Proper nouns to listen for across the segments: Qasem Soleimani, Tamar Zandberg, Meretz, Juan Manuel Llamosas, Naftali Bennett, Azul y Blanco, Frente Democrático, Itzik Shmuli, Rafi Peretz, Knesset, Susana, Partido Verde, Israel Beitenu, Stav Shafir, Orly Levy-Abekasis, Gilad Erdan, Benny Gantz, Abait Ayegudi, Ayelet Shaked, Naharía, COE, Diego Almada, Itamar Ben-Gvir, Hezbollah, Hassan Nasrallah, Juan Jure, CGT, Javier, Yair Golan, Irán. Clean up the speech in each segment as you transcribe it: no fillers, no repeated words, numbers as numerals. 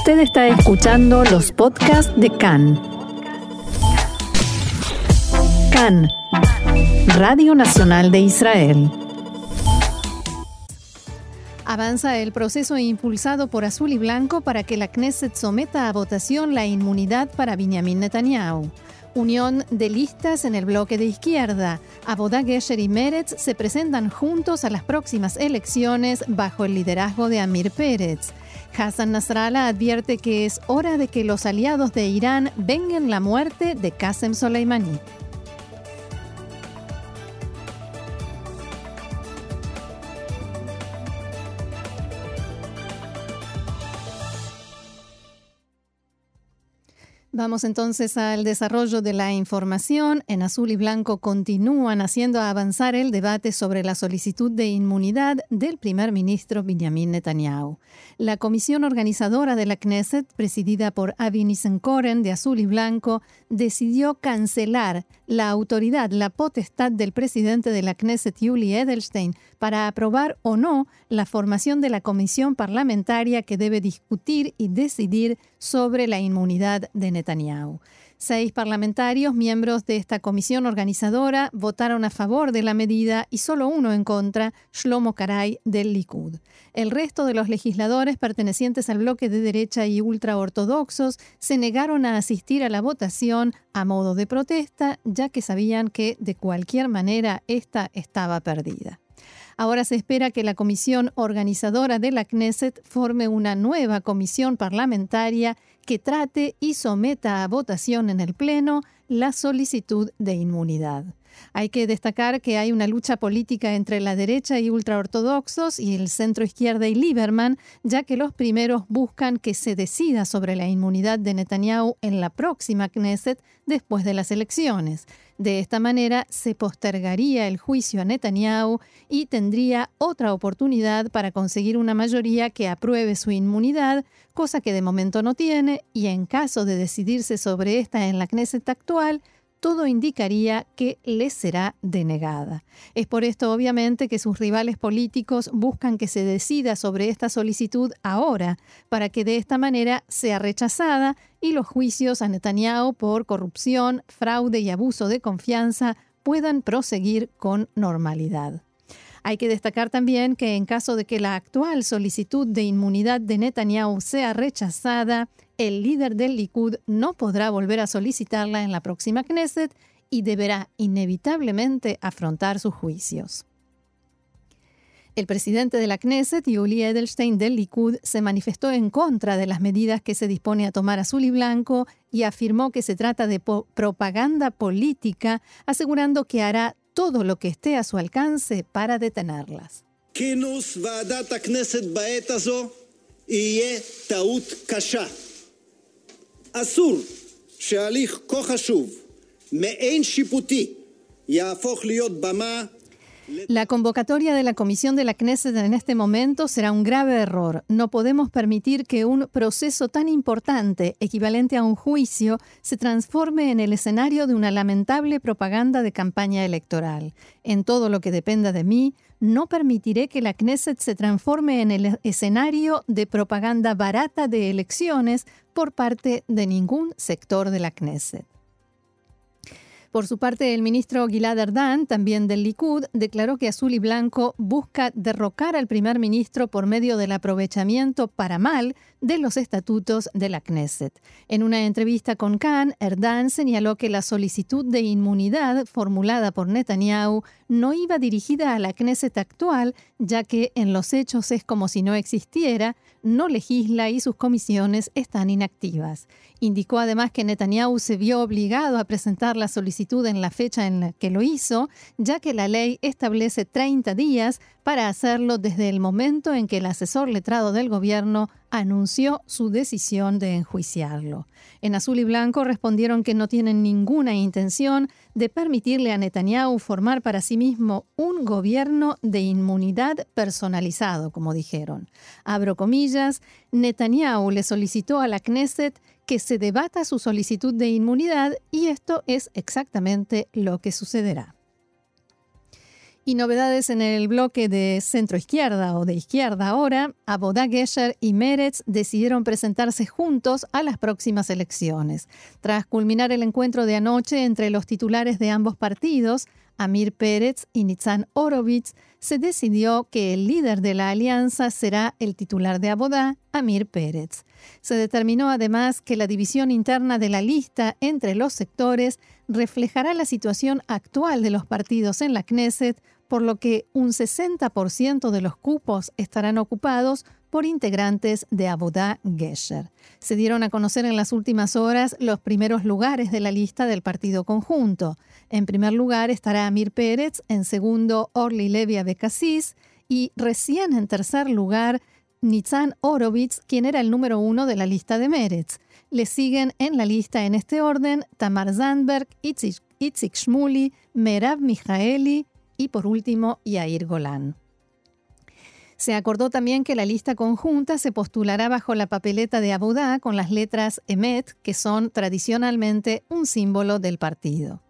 Usted está escuchando los podcasts de CAN. CAN, Radio Nacional de Israel. Avanza el proceso impulsado por Azul y Blanco para que la Knesset someta a votación la inmunidad para Benjamin Netanyahu. Unión de listas en el bloque de izquierda. Avodá-Gesher y Meretz se presentan juntos a las próximas elecciones bajo el liderazgo de Amir Peretz. Hassan Nasrallah advierte que es hora de que los aliados de Irán vengan la muerte de Qasem Soleimani. Vamos entonces al desarrollo de la información. En Azul y Blanco continúan haciendo avanzar el debate sobre la solicitud de inmunidad del primer ministro Benjamin Netanyahu. La comisión organizadora de la Knesset, presidida por Avi Nissenkoren de Azul y Blanco, decidió cancelar la autoridad, la potestad del presidente de la Knesset, Yuli Edelstein, para aprobar o no la formación de la comisión parlamentaria que debe discutir y decidir sobre la inmunidad de Netanyahu. 6 parlamentarios, miembros de esta comisión organizadora, votaron a favor de la medida y solo uno en contra, Shlomo Karay del Likud. El resto de los legisladores pertenecientes al bloque de derecha y ultraortodoxos se negaron a asistir a la votación a modo de protesta, ya que sabían que de cualquier manera esta estaba perdida. Ahora se espera que la comisión organizadora de la Knesset forme una nueva comisión parlamentaria que trate y someta a votación en el Pleno la solicitud de inmunidad. Hay que destacar que hay una lucha política entre la derecha y ultraortodoxos y el centro izquierda y Lieberman, ya que los primeros buscan que se decida sobre la inmunidad de Netanyahu en la próxima Knesset después de las elecciones. De esta manera se postergaría el juicio a Netanyahu y tendría otra oportunidad para conseguir una mayoría que apruebe su inmunidad, cosa que de momento no tiene, y en caso de decidirse sobre esta en la Knesset actual, todo indicaría que le será denegada. Es por esto, obviamente, que sus rivales políticos buscan que se decida sobre esta solicitud ahora, para que de esta manera sea rechazada y los juicios a Netanyahu por corrupción, fraude y abuso de confianza puedan proseguir con normalidad. Hay que destacar también que en caso de que la actual solicitud de inmunidad de Netanyahu sea rechazada, el líder del Likud no podrá volver a solicitarla en la próxima Knesset y deberá inevitablemente afrontar sus juicios. El presidente de la Knesset, Yuli Edelstein del Likud, se manifestó en contra de las medidas que se dispone a tomar Azul y Blanco y afirmó que se trata de propaganda política, asegurando que hará todo lo que esté a su alcance para detenerlas. La convocatoria de la Comisión de la Knesset en este momento será un grave error. No podemos permitir que un proceso tan importante, equivalente a un juicio, se transforme en el escenario de una lamentable propaganda de campaña electoral. En todo lo que dependa de mí, no permitiré que la Knesset se transforme en el escenario de propaganda barata de elecciones por parte de ningún sector de la Knesset. Por su parte, el ministro Gilad Erdan, también del Likud, declaró que Azul y Blanco busca derrocar al primer ministro por medio del aprovechamiento para mal de los estatutos de la Knesset. En una entrevista con Kan, Erdan señaló que la solicitud de inmunidad formulada por Netanyahu no iba dirigida a la Knesset actual, ya que en los hechos es como si no existiera, no legisla y sus comisiones están inactivas. Indicó además que Netanyahu se vio obligado a presentar la solicitud en la fecha en la que lo hizo, ya que la ley establece 30 días para hacerlo desde el momento en que el asesor letrado del gobierno anunció su decisión de enjuiciarlo. En Azul y Blanco respondieron que no tienen ninguna intención de permitirle a Netanyahu formar para sí mismo un gobierno de inmunidad personalizado, como dijeron. Abro comillas, Netanyahu le solicitó a la Knesset que se debata su solicitud de inmunidad y esto es exactamente lo que sucederá. Y novedades en el bloque de centro-izquierda o de izquierda ahora, Avodá-Gesher y Meretz decidieron presentarse juntos a las próximas elecciones. Tras culminar el encuentro de anoche entre los titulares de ambos partidos, Amir Peretz y Nitzan Horowitz, se decidió que el líder de la alianza será el titular de Avodá, Amir Peretz. Se determinó además que la división interna de la lista entre los sectores reflejará la situación actual de los partidos en la Knesset, por lo que un 60% de los cupos estarán ocupados por integrantes de Avodá-Gesher. Se dieron a conocer en las últimas horas los primeros lugares de la lista del partido conjunto. En primer lugar estará Amir Peretz, en segundo Orly Levy-Abekasis y recién en tercer lugar Nitzan Horowitz, quien era el número 1 de la lista de Meretz. Le siguen en la lista en este orden Tamar Zandberg, Itzik Shmuli, Merav Mijaeli y por último Yair Golan. Se acordó también que la lista conjunta se postulará bajo la papeleta de Avodá con las letras Emet, que son tradicionalmente un símbolo del partido.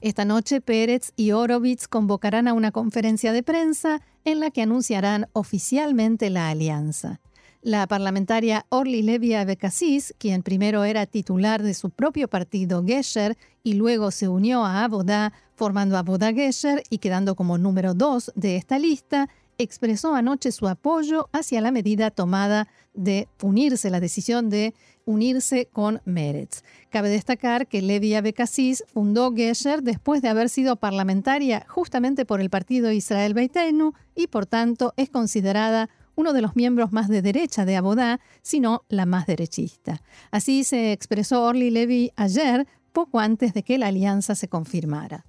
Esta noche Peretz y Horowitz convocarán a una conferencia de prensa en la que anunciarán oficialmente la alianza. La parlamentaria Orly Levy-Abekasis, quien primero era titular de su propio partido Gesher y luego se unió a Avodá, formando Avodá-Gesher y quedando como número 2 de esta lista, expresó anoche su apoyo hacia la medida tomada de unirse, la decisión de unirse con Meretz. Cabe destacar que Levy-Abekasis fundó Gesher después de haber sido parlamentaria justamente por el partido Israel Beitenu y por tanto es considerada uno de los miembros más de derecha de Avodá, sino la más derechista. Así se expresó Orly Levy ayer, poco antes de que la alianza se confirmara.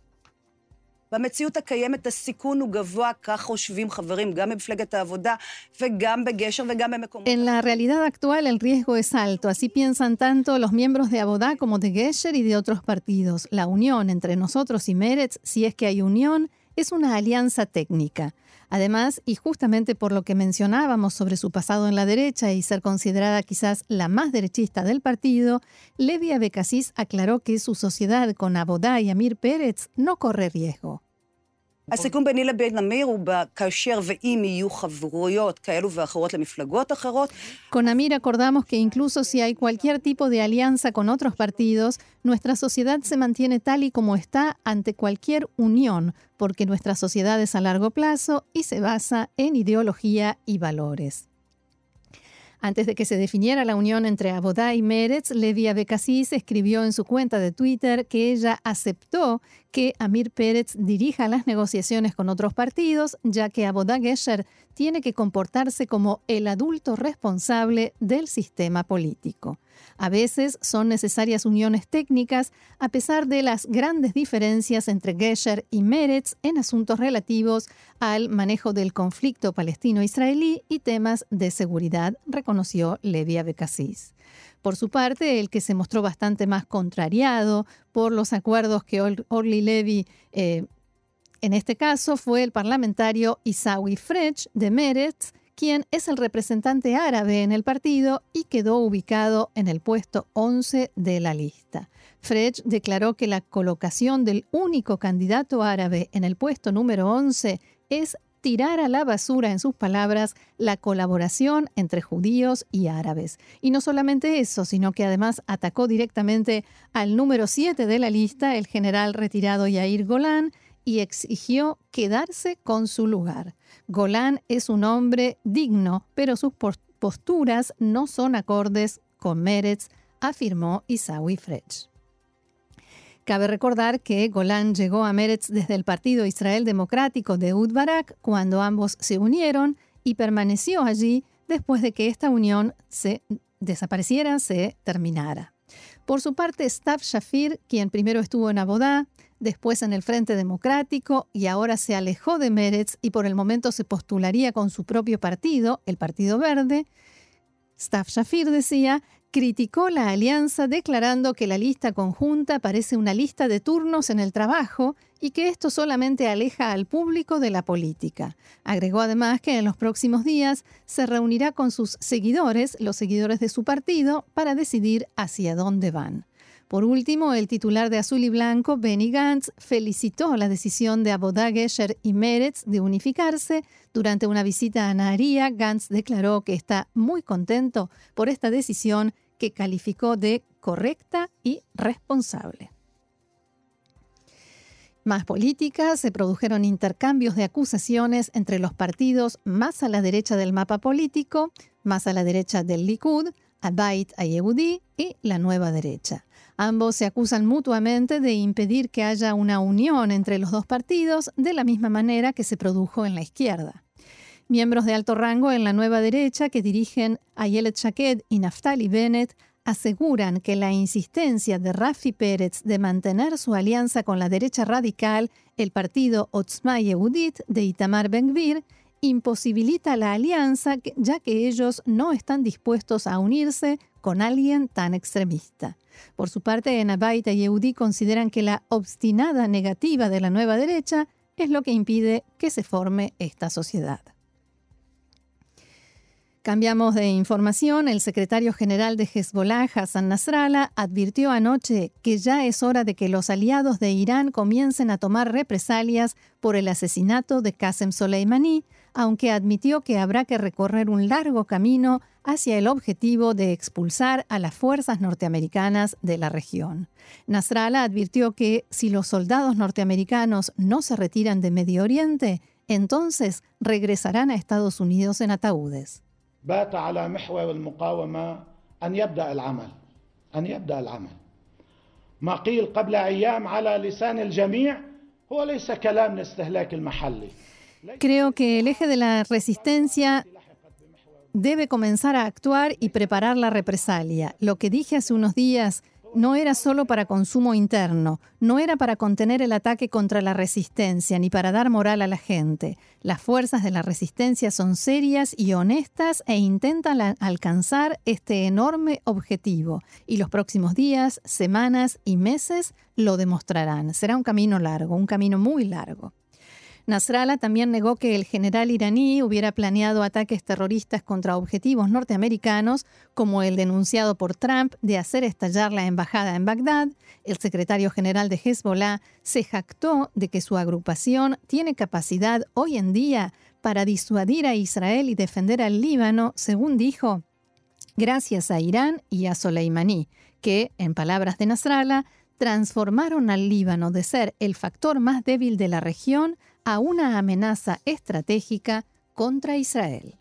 במציאות הקיימת הסיכון הוא גבוה, כך חושבים חברים, גם במפלגת העבודה וגם בגשר וגם במקומות. En la realidad actual el riesgo es alto, así piensan tanto los miembros de Avodá como de Gesher y de otros partidos. La unión entre nosotros y Meretz, si es que hay unión, es una alianza técnica. Además, y justamente por lo que mencionábamos sobre su pasado en la derecha y ser considerada quizás la más derechista del partido, Levy-Abekasis aclaró que su sociedad con Avodá y Amir Peretz no corre riesgo. הסיכום ביני לבין אמיר הוא כאשר ואם יהיו חברויות כאלו ואחרות למפלגות אחרות. Con Amir acordamos que incluso si hay cualquier tipo de alianza con otros partidos, nuestra sociedad se mantiene tal y como está ante cualquier unión, porque nuestra sociedad es a largo plazo y se basa en ideología y valores. Antes de que se definiera la unión entre Avodá y Meretz, Levy-Abekasis escribió en su cuenta de Twitter que ella aceptó que Amir Peretz dirija las negociaciones con otros partidos, ya que Avodá-Gesher tiene que comportarse como el adulto responsable del sistema político. A veces son necesarias uniones técnicas, a pesar de las grandes diferencias entre Gesher y Meretz en asuntos relativos al manejo del conflicto palestino-israelí y temas de seguridad, reconoció Levy-Abekasis. Por su parte, el que se mostró bastante más contrariado por los acuerdos que Orly Levy en este caso fue el parlamentario Isawi Frej de Meretz, quien es el representante árabe en el partido y quedó ubicado en el puesto 11 de la lista. Frej declaró que la colocación del único candidato árabe en el puesto número 11 es tirar a la basura, en sus palabras, la colaboración entre judíos y árabes. Y no solamente eso, sino que además atacó directamente al número 7 de la lista, el general retirado Yair Golan, y exigió quedarse con su lugar. Golan es un hombre digno, pero sus posturas no son acordes con Meretz, afirmó Isawi Frej. Cabe recordar que Golan llegó a Meretz desde el Partido Israel Democrático de Ehud Barak cuando ambos se unieron y permaneció allí después de que esta unión se desapareciera, se terminara. Por su parte, Stav Shafir, quien primero estuvo en Avodá, después en el Frente Democrático y ahora se alejó de Meretz y por el momento se postularía con su propio partido, el Partido Verde, Stav Shafir decía, criticó la alianza declarando que la lista conjunta parece una lista de turnos en el trabajo y que esto solamente aleja al público de la política. Agregó además que en los próximos días se reunirá con sus seguidores, los seguidores de su partido, para decidir hacia dónde van. Por último, el titular de Azul y Blanco, Benny Gantz, felicitó la decisión de Avodá-Gesher y Meretz de unificarse. Durante una visita a Naharía, Gantz declaró que está muy contento por esta decisión que calificó de correcta y responsable. Más políticas, se produjeron intercambios de acusaciones entre los partidos más a la derecha del mapa político, más a la derecha del Likud, Abait Ayegudi y la nueva derecha. Ambos se acusan mutuamente de impedir que haya una unión entre los dos partidos de la misma manera que se produjo en la izquierda. Miembros de alto rango en la nueva derecha que dirigen Ayelet Shaked y Naftali Bennett aseguran que la insistencia de Rafi Peretz de mantener su alianza con la derecha radical, el partido Otzma Yehudit de Itamar Ben-Gvir, imposibilita la alianza ya que ellos no están dispuestos a unirse con alguien tan extremista. Por su parte, en Abait Ayegudi consideran que la obstinada negativa de la nueva derecha es lo que impide que se forme esta sociedad. Cambiamos de información. El secretario general de Hezbollah, Hassan Nasrallah, advirtió anoche que ya es hora de que los aliados de Irán comiencen a tomar represalias por el asesinato de Qasem Soleimani, aunque admitió que habrá que recorrer un largo camino hacia el objetivo de expulsar a las fuerzas norteamericanas de la región. Nasrallah advirtió que si los soldados norteamericanos no se retiran de Medio Oriente, entonces regresarán a Estados Unidos en ataúdes. بات على محور المقاومة أن يبدأ العمل ما قيل قبل أيام على لسان الجميع هو ليس كلام لاستهلاك المحلي. Creo que el eje de la resistencia debe comenzar a actuar y preparar la represalia. Lo que dije hace unos días no era solo para consumo interno, no era para contener el ataque contra la resistencia ni para dar moral a la gente. Las fuerzas de la resistencia son serias y honestas e intentan alcanzar este enorme objetivo. Y los próximos días, semanas y meses lo demostrarán. Será un camino largo, un camino muy largo. Nasrallah también negó que el general iraní hubiera planeado ataques terroristas contra objetivos norteamericanos, como el denunciado por Trump de hacer estallar la embajada en Bagdad. El secretario general de Hezbollah se jactó de que su agrupación tiene capacidad hoy en día para disuadir a Israel y defender al Líbano, según dijo, gracias a Irán y a Soleimani, que, en palabras de Nasrallah, transformaron al Líbano de ser el factor más débil de la región a una amenaza estratégica contra Israel.